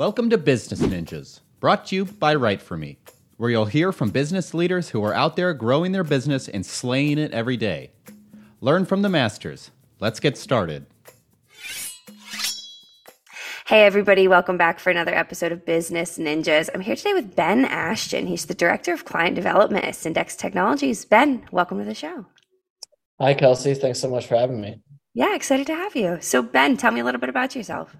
Welcome to Business Ninjas, brought to you by Write For Me, where you'll hear from business leaders who are out there growing their business and slaying it every day. Learn from the masters. Let's get started. Hey everybody, welcome back for another episode of Business Ninjas. I'm here today with Ben Ashton. He's the Director of Client Development at Cyndx Technologies. Ben, welcome to the show. Hi Kelsey, thanks so much for having me. Yeah, excited to have you. So Ben, tell me a little bit about yourself.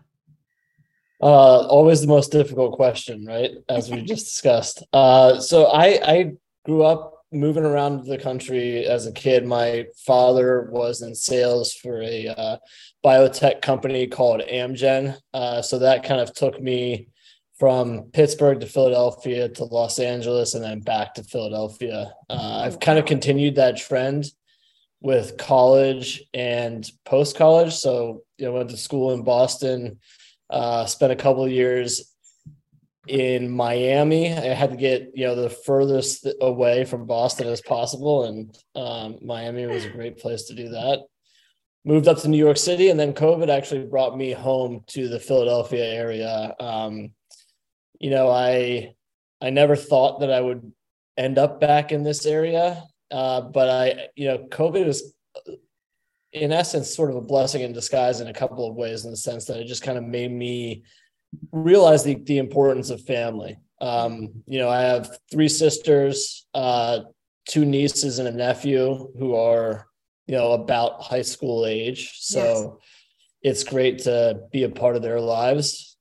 Always the most difficult question, right? As we just discussed. So I grew up moving around the country as a kid. My father was in sales for a biotech company called Amgen. So that kind of took me from Pittsburgh to Philadelphia to Los Angeles and then back to Philadelphia. I've kind of continued that trend with college and post-college. So I went to school in Boston, spent a couple of years in Miami. I had to get, the furthest away from Boston as possible. And Miami was a great place to do that. Moved up to New York City. And then COVID actually brought me home to the Philadelphia area. I never thought that I would end up back in this area. But COVID was in essence sort of a blessing in disguise in a couple of ways, in the sense that it just kind of made me realize the importance of family. I have three sisters, two nieces and a nephew who are, about high school age. So yes, it's great to be a part of their lives,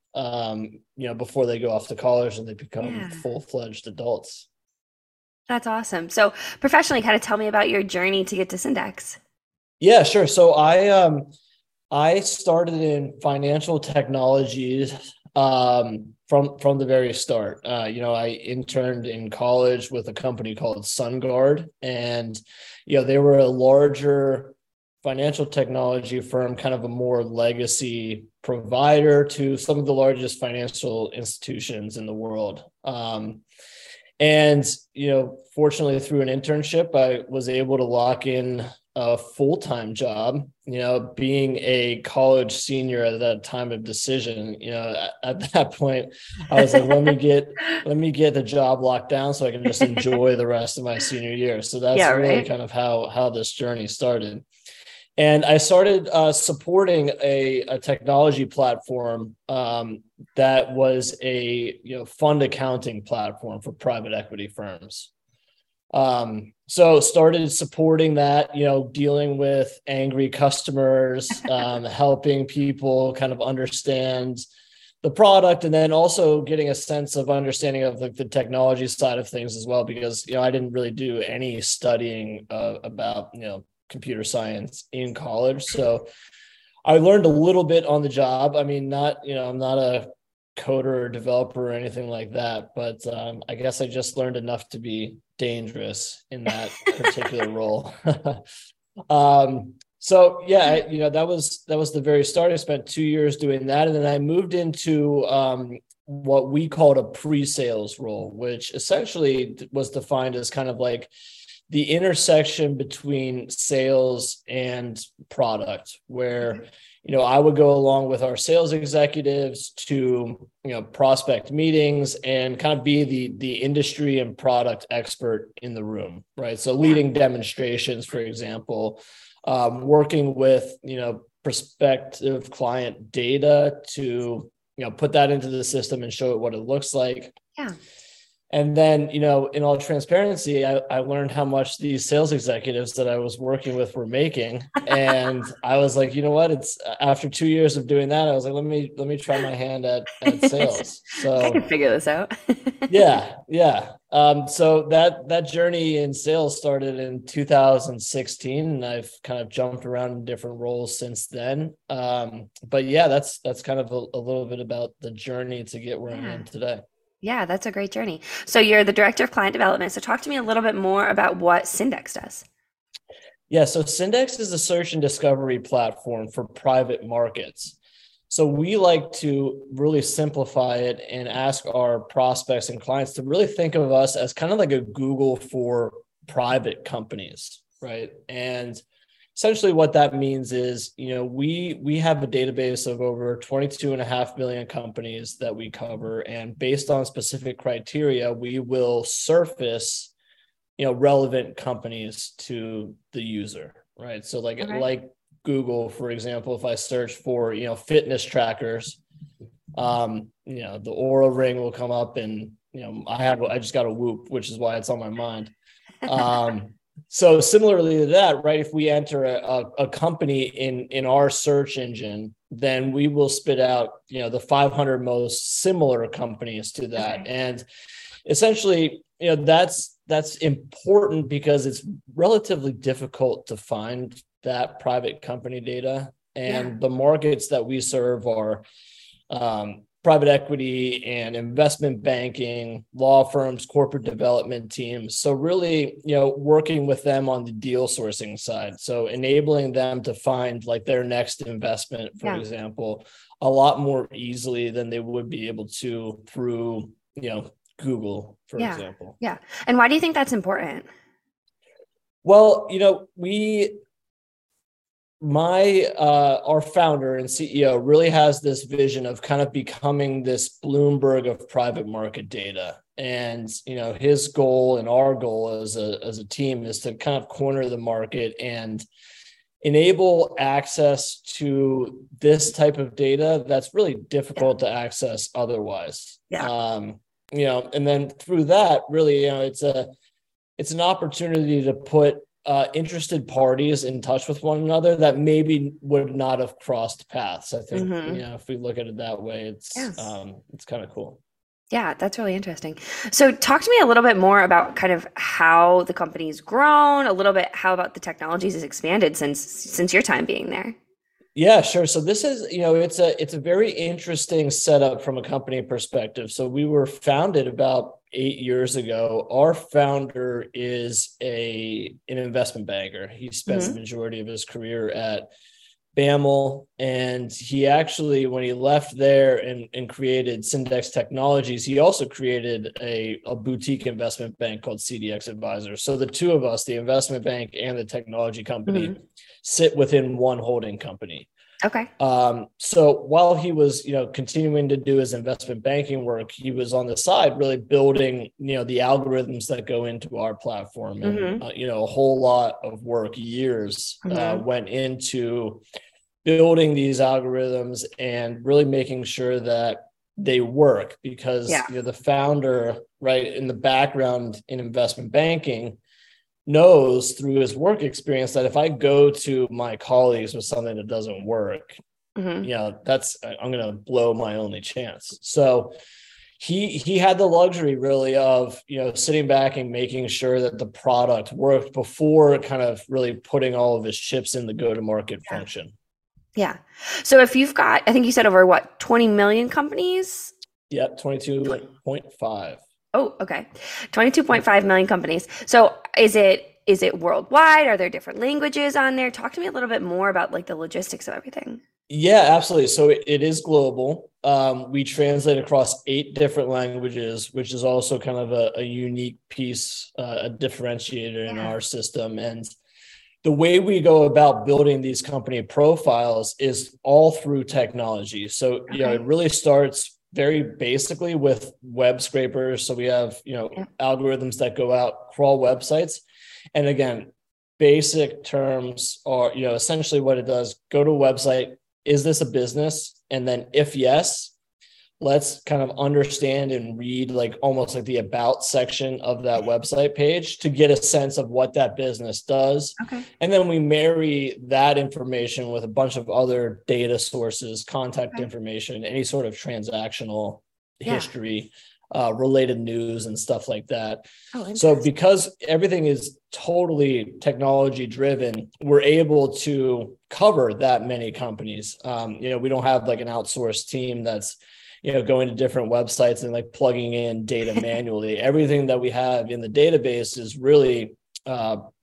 before they go off to college and they become full-fledged adults. That's awesome. So professionally, kind of tell me about your journey to get to Cyndx. Yeah, sure. So I started in financial technologies from the very start. I interned in college with a company called SunGuard, and they were a larger financial technology firm, kind of a more legacy provider to some of the largest financial institutions in the world. Fortunately, through an internship, I was able to lock in a full-time job. Being a college senior at that time of decision, at that point, I was like, let me get the job locked down so I can just enjoy the rest of my senior year. So that's really kind of how this journey started. And I started supporting a technology platform that was a fund accounting platform for private equity firms. So started supporting that, dealing with angry customers, helping people kind of understand the product, and then also getting a sense of understanding of the technology side of things as well, because I didn't really do any studying about computer science in college. So I learned a little bit on the job. I mean, I'm not a coder or developer or anything like that, but I guess I just learned enough to be dangerous in that particular role. That was the very start. I spent 2 years doing that. And then I moved into what we called a pre-sales role, which essentially was defined as kind of like the intersection between sales and product, where, I would go along with our sales executives to, prospect meetings and kind of be the industry and product expert in the room, right? So leading demonstrations, for example, working with, prospective client data to, put that into the system and show it what it looks like. Yeah. And then, in all transparency, I learned how much these sales executives that I was working with were making. And I was like, it's after 2 years of doing that, I was like, let me try my hand at sales. So I can figure this out. Yeah. So that journey in sales started in 2016, and I've kind of jumped around in different roles since then. That's kind of a little bit about the journey to get where I am today. Yeah, that's a great journey. So you're the Director of Client Development. So talk to me a little bit more about what Cyndx does. Yeah, so Cyndx is a search and discovery platform for private markets. So we like to really simplify it and ask our prospects and clients to really think of us as kind of like a Google for private companies, right? And essentially what that means is, you know, we have a database of over 22.5 million companies that we cover, and based on specific criteria, we will surface, you know, relevant companies to the user, right? So like, okay, like Google, for example, if I search for, you know, fitness trackers, you know, the Oura Ring will come up, and, you know, I just got a Whoop, which is why it's on my mind. So similarly to that, right, if we enter a company in our search engine, then we will spit out, you know, the 500 most similar companies to that. Okay. And essentially, you know, that's important because it's relatively difficult to find that private company data. And the markets that we serve are private equity and investment banking, law firms, corporate development teams. So really, you know, working with them on the deal sourcing side. So enabling them to find like their next investment, for example, a lot more easily than they would be able to through, you know, Google, for example. Yeah. And why do you think that's important? Well, you know, our founder and CEO really has this vision of kind of becoming this Bloomberg of private market data. And, you know, his goal and our goal as a team is to kind of corner the market and enable access to this type of data that's really difficult to access otherwise. You know, and then through that, really, you know, it's an opportunity to put interested parties in touch with one another that maybe would not have crossed paths. I think, you know, if we look at it that way, it's kind of cool. Yeah, that's really interesting. So talk to me a little bit more about kind of how the company's grown, a little bit how about the technologies has expanded since your time being there. Yeah, sure. So this is, you know, it's a very interesting setup from a company perspective. So we were founded about 8 years ago. Our founder is an investment banker. He spent the majority of his career at BAML, and he actually, when he left there and created Cyndx Technologies, he also created a boutique investment bank called CDX Advisors. So the two of us, the investment bank and the technology company, sit within one holding company. Okay. So while he was, you know, continuing to do his investment banking work, he was on the side really building, you know, the algorithms that go into our platform, and you know, a whole lot of work, years went into building these algorithms and really making sure that they work, because you know, the founder, right, in the background in investment banking, knows through his work experience that if I go to my colleagues with something that doesn't work, you know, I'm going to blow my only chance. So he had the luxury really of, you know, sitting back and making sure that the product worked before kind of really putting all of his chips in the go-to-market function. Yeah. So if you've got, I think you said over 20 million companies? Yep, 22.5. Oh, okay. 22.5 million companies. So is it worldwide? Are there different languages on there? Talk to me a little bit more about like the logistics of everything. Yeah, absolutely. So it is global. We translate across 8 different languages, which is also kind of a unique piece, a differentiator in our system. And the way we go about building these company profiles is all through technology. So, you know, it really starts very basically with web scrapers. So we have, you know, algorithms that go out, crawl websites. And again, basic terms are, you know, essentially what it does, go to a website, is this a business? And then if yes, let's kind of understand and read like almost like the about section of that website page to get a sense of what that business does. Okay. And then we marry that information with a bunch of other data sources, contact information, any sort of transactional history, related news and stuff like that. Oh, so because everything is totally technology driven, we're able to cover that many companies. You know, we don't have like an outsourced team that's, you know, going to different websites and like plugging in data manually. Everything that we have in the database is really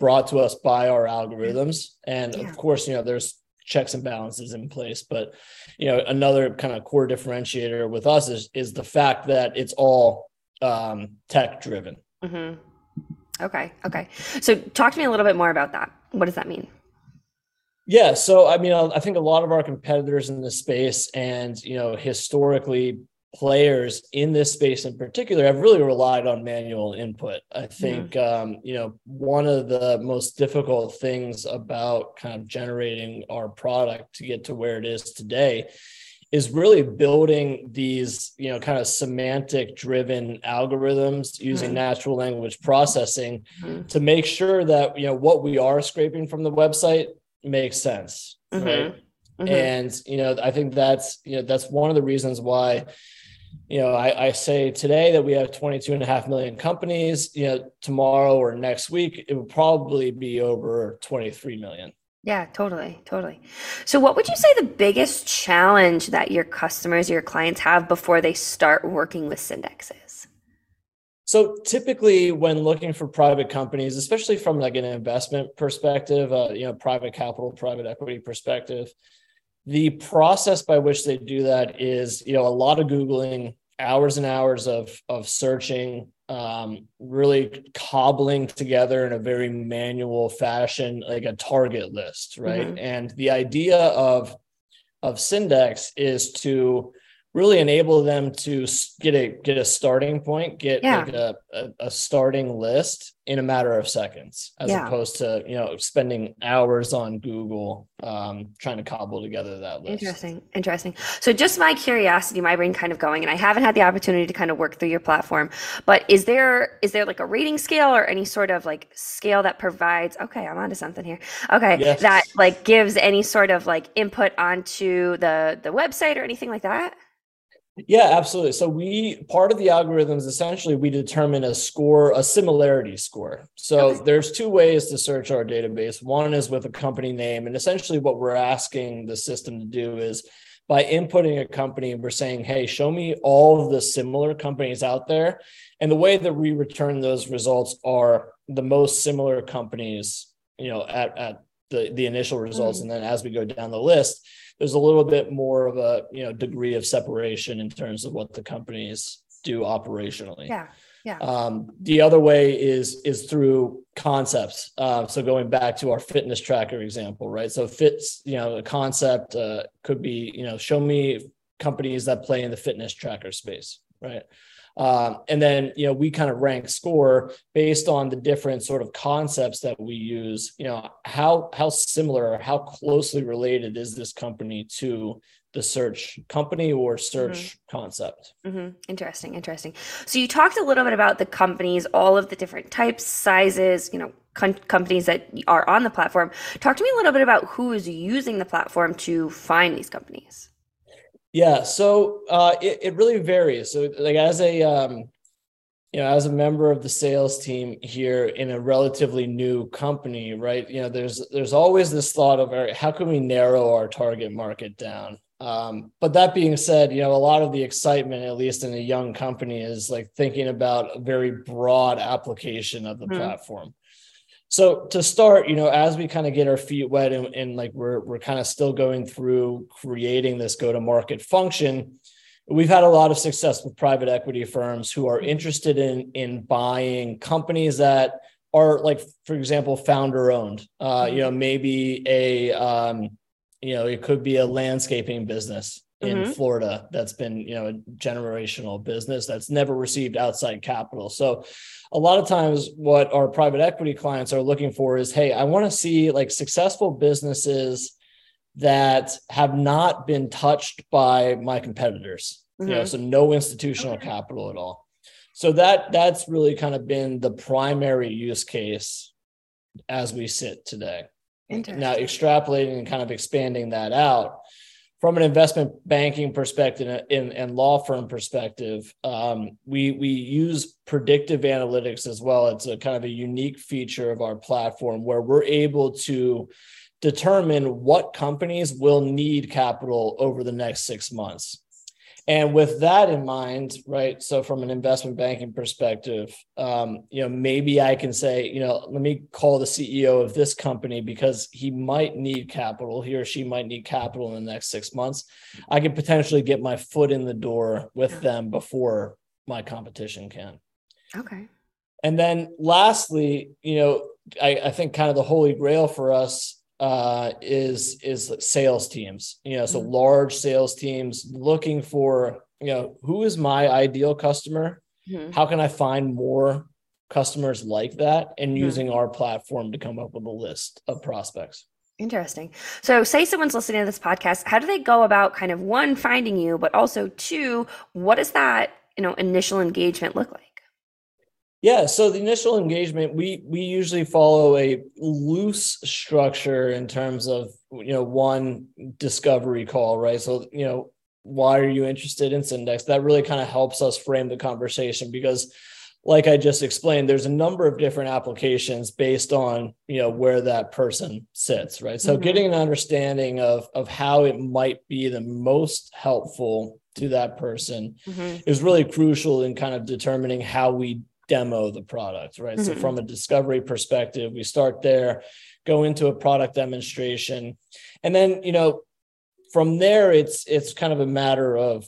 brought to us by our algorithms. And of course, you know, there's checks and balances in place, but, you know, another kind of core differentiator with us is the fact that it's all tech driven. Okay. So talk to me a little bit more about that. What does that mean? Yeah. So, I mean, I think a lot of our competitors in this space and, you know, historically players in this space in particular have really relied on manual input. I think, you know, one of the most difficult things about kind of generating our product to get to where it is today is really building these, you know, kind of semantic driven algorithms using natural language processing to make sure that, you know, what we are scraping from the website makes sense. Right. And, you know, I think that's, you know, that's one of the reasons why, you know, I say today that we have 22.5 million companies, you know, tomorrow or next week, it would probably be over 23 million. Yeah, totally. Totally. So what would you say the biggest challenge that your customers, your clients have before they start working with Cyndx is? So typically when looking for private companies, especially from like an investment perspective, you know, private capital, private equity perspective, the process by which they do that is, you know, a lot of Googling, hours and hours of searching, really cobbling together in a very manual fashion, like a target list, right? And the idea of Cyndx is to really enable them to get a starting point, get like a starting list in a matter of seconds, as opposed to, you know, spending hours on Google trying to cobble together that list. Interesting. So just my curiosity, my brain kind of going, and I haven't had the opportunity to kind of work through your platform, but is there like a rating scale or any sort of like scale that provides, okay, I'm onto something here. Okay. Yes. That like gives any sort of like input onto the website or anything like that? Yeah, absolutely. So part of the algorithms, essentially, we determine a score, a similarity score. So there's two ways to search our database. One is with a company name. And essentially what we're asking the system to do is by inputting a company, we're saying, hey, show me all of the similar companies out there. And the way that we return those results are the most similar companies, you know, at the initial results. And then as we go down the list, there's a little bit more of a, you know, degree of separation in terms of what the companies do operationally. Yeah. The other way is through concepts. So going back to our fitness tracker example, right? So fits, you know, a concept could be, you know, show me companies that play in the fitness tracker space, right? And then, you know, we kind of rank score based on the different sort of concepts that we use, you know, how similar or how closely related is this company to the search company or search concept. Interesting. So you talked a little bit about the companies, all of the different types, sizes, you know, companies that are on the platform. Talk to me a little bit about who is using the platform to find these companies. Yeah. So it really varies. So like as a, you know, as a member of the sales team here in a relatively new company, right. You know, there's always this thought of, all right, how can we narrow our target market down? But that being said, you know, a lot of the excitement, at least in a young company, is like thinking about a very broad application of the platform. So to start, you know, as we kind of get our feet wet and like we're kind of still going through creating this go-to-market function, we've had a lot of success with private equity firms who are interested in buying companies that are like, for example, founder-owned. You know, maybe a you know, it could be a landscaping business in Florida that's been, you know, a generational business that's never received outside capital. So a lot of times what our private equity clients are looking for is, hey, I want to see like successful businesses that have not been touched by my competitors, you know, so no institutional capital at all. So that's really kind of been the primary use case as we sit today. Now extrapolating and kind of expanding that out, from an investment banking perspective and law firm perspective, we use predictive analytics as well. It's a kind of a unique feature of our platform where we're able to determine what companies will need capital over the next 6 months. And with that in mind, right, so from an investment banking perspective, you know, maybe I can say, you know, let me call the CEO of this company because he might need capital, he or she might need capital in the next 6 months. I could potentially get my foot in the door with them before my competition can. Okay. And then lastly, you know, I think kind of the holy grail for us is sales teams, so large sales teams looking for, who is my ideal customer? Mm-hmm. How can I find more customers like that? And using our platform to come up with a list of prospects. Interesting. So say someone's listening to this podcast, how do they go about kind of one, finding you, but also two, what does that, initial engagement look like? Yeah. So the initial engagement, we usually follow a loose structure in terms of, one discovery call, right? So, why are you interested in Cyndx? That really kind of helps us frame the conversation because, like I just explained, there's a number of different applications based on, where that person sits, right? So getting an understanding of how it might be the most helpful to that person is really crucial in kind of determining how we demo the product, right? So from a discovery perspective, we start there, go into a product demonstration. And then, from there, it's kind of a matter of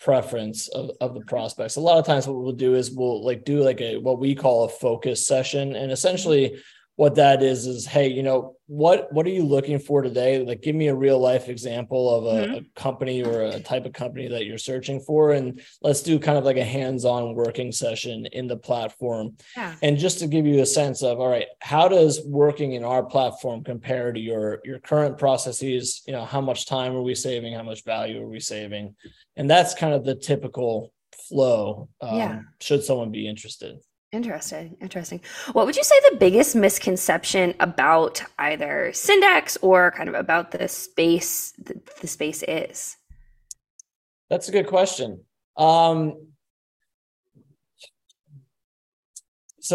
preference of the prospects. A lot of times what we'll do is we'll do what we call a focus session. And essentially what that is, hey, what are you looking for today? Like, give me a real life example of a company or a type of company that you're searching for. And let's do kind of like a hands-on working session in the platform. Yeah. And just to give you a sense of, all right, how does working in our platform compare to your current processes? How much time are we saving? How much value are we saving? And that's kind of the typical flow, should someone be interested. Interesting. What would you say the biggest misconception about either Cyndx or kind of about the space is? That's a good question. So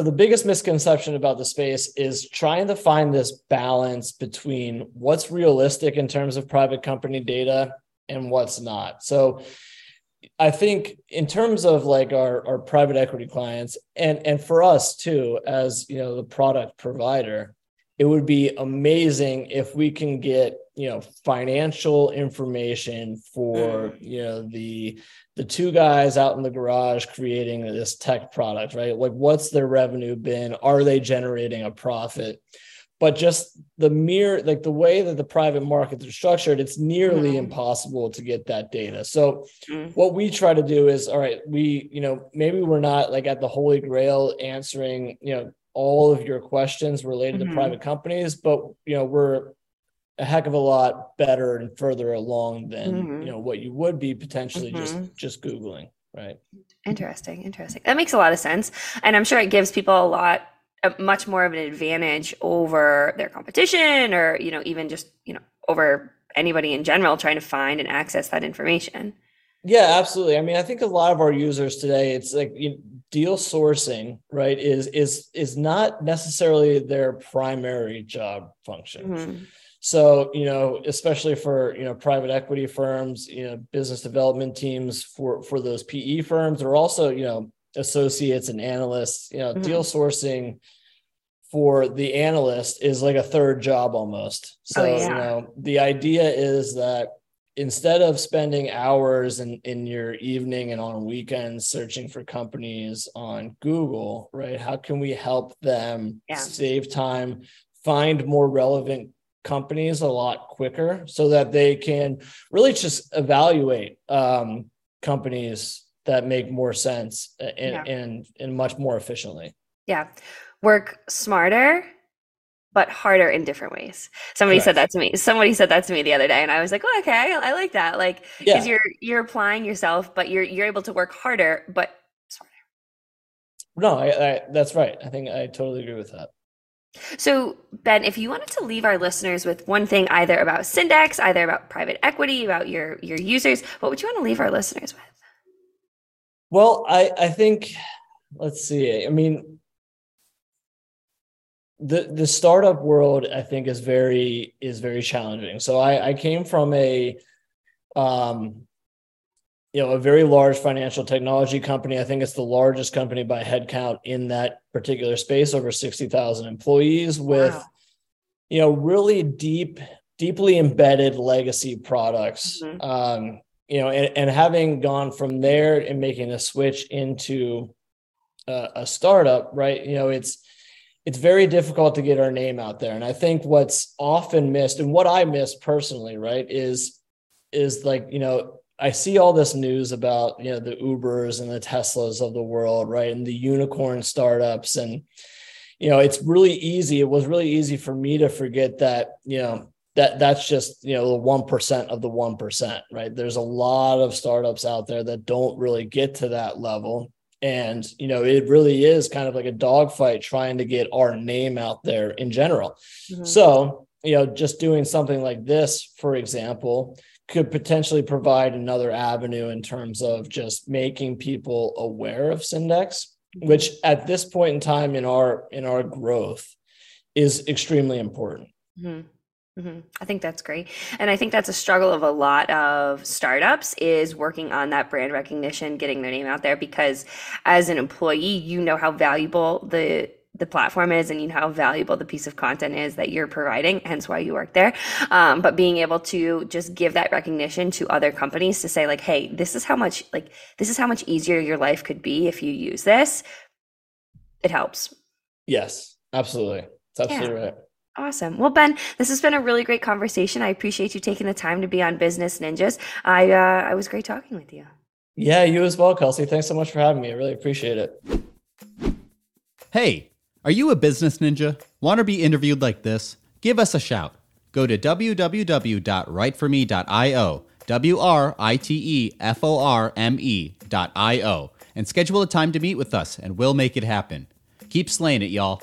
the biggest misconception about the space is trying to find this balance between what's realistic in terms of private company data and what's not. So I think in terms of like our private equity clients and for us too, as the product provider, it would be amazing if we can get, financial information for, the two guys out in the garage creating this tech product, right? Like, what's their revenue been? Are they generating a profit? But just the way that the private markets are structured, it's nearly impossible to get that data. So what we try to do is, all right, maybe we're not like at the Holy Grail answering, all of your questions related to private companies, but, we're a heck of a lot better and further along than, what you would be potentially just Googling, right? Interesting. That makes a lot of sense. And I'm sure it gives people much more of an advantage over their competition or, even just, over anybody in general trying to find and access that information. Yeah, absolutely. I mean, I think a lot of our users today, it's like deal sourcing, right, is not necessarily their primary job function. So, especially for, private equity firms, business development teams for those PE firms are also, associates and analysts, deal sourcing for the analyst is like a third job almost. So, the idea is that instead of spending hours in your evening and on weekends searching for companies on Google, right? How can we help them save time, find more relevant companies a lot quicker so that they can really just evaluate companies that make more sense and much more efficiently. Yeah. Work smarter, but harder in different ways. Somebody said that to me the other day and I was like, oh, okay, I like that. Like, because you're applying yourself, but you're able to work harder, but smarter. No, I that's right. I think I totally agree with that. So Ben, if you wanted to leave our listeners with one thing, either about Cyndx, either about private equity, about your users, what would you want to leave our listeners with? Well, I think, let's see. I mean, the startup world, I think, is very challenging. So I came from a very large financial technology company. I think it's the largest company by headcount in that particular space, over 60,000 employees with, really deeply embedded legacy products. And having gone from there and making a switch into a startup, right? it's very difficult to get our name out there. And I think what's often missed, and what I miss personally, right, is like, you know, I see all this news about, you know, the Ubers and the Teslas of the world, right, and the unicorn startups. And, you know, it's really easy. It was really easy for me to forget that, you know, that's just, you know, the 1% of the 1%, right? There's a lot of startups out there that don't really get to that level. And, you know, it really is kind of like a dogfight trying to get our name out there in general. Mm-hmm. So, you know, just doing something like this, for example, could potentially provide another avenue in terms of just making people aware of Cyndx, which at this point in time in our growth is extremely important. Mm-hmm. Mm-hmm. I think that's great. And I think that's a struggle of a lot of startups, is working on that brand recognition, getting their name out there, because as an employee, you know how valuable the platform is, and you know how valuable the piece of content is that you're providing, hence why you work there. But being able to just give that recognition to other companies to say like, hey, this is how much easier your life could be if you use this. It helps. Yes, absolutely. That's absolutely right. Awesome. Well, Ben, this has been a really great conversation. I appreciate you taking the time to be on Business Ninjas. I was great talking with you. Yeah, you as well, Kelsey. Thanks so much for having me. I really appreciate it. Hey, are you a business ninja? Want to be interviewed like this? Give us a shout. Go to www.writeforme.io, writeforme.io, and schedule a time to meet with us, and we'll make it happen. Keep slaying it, y'all.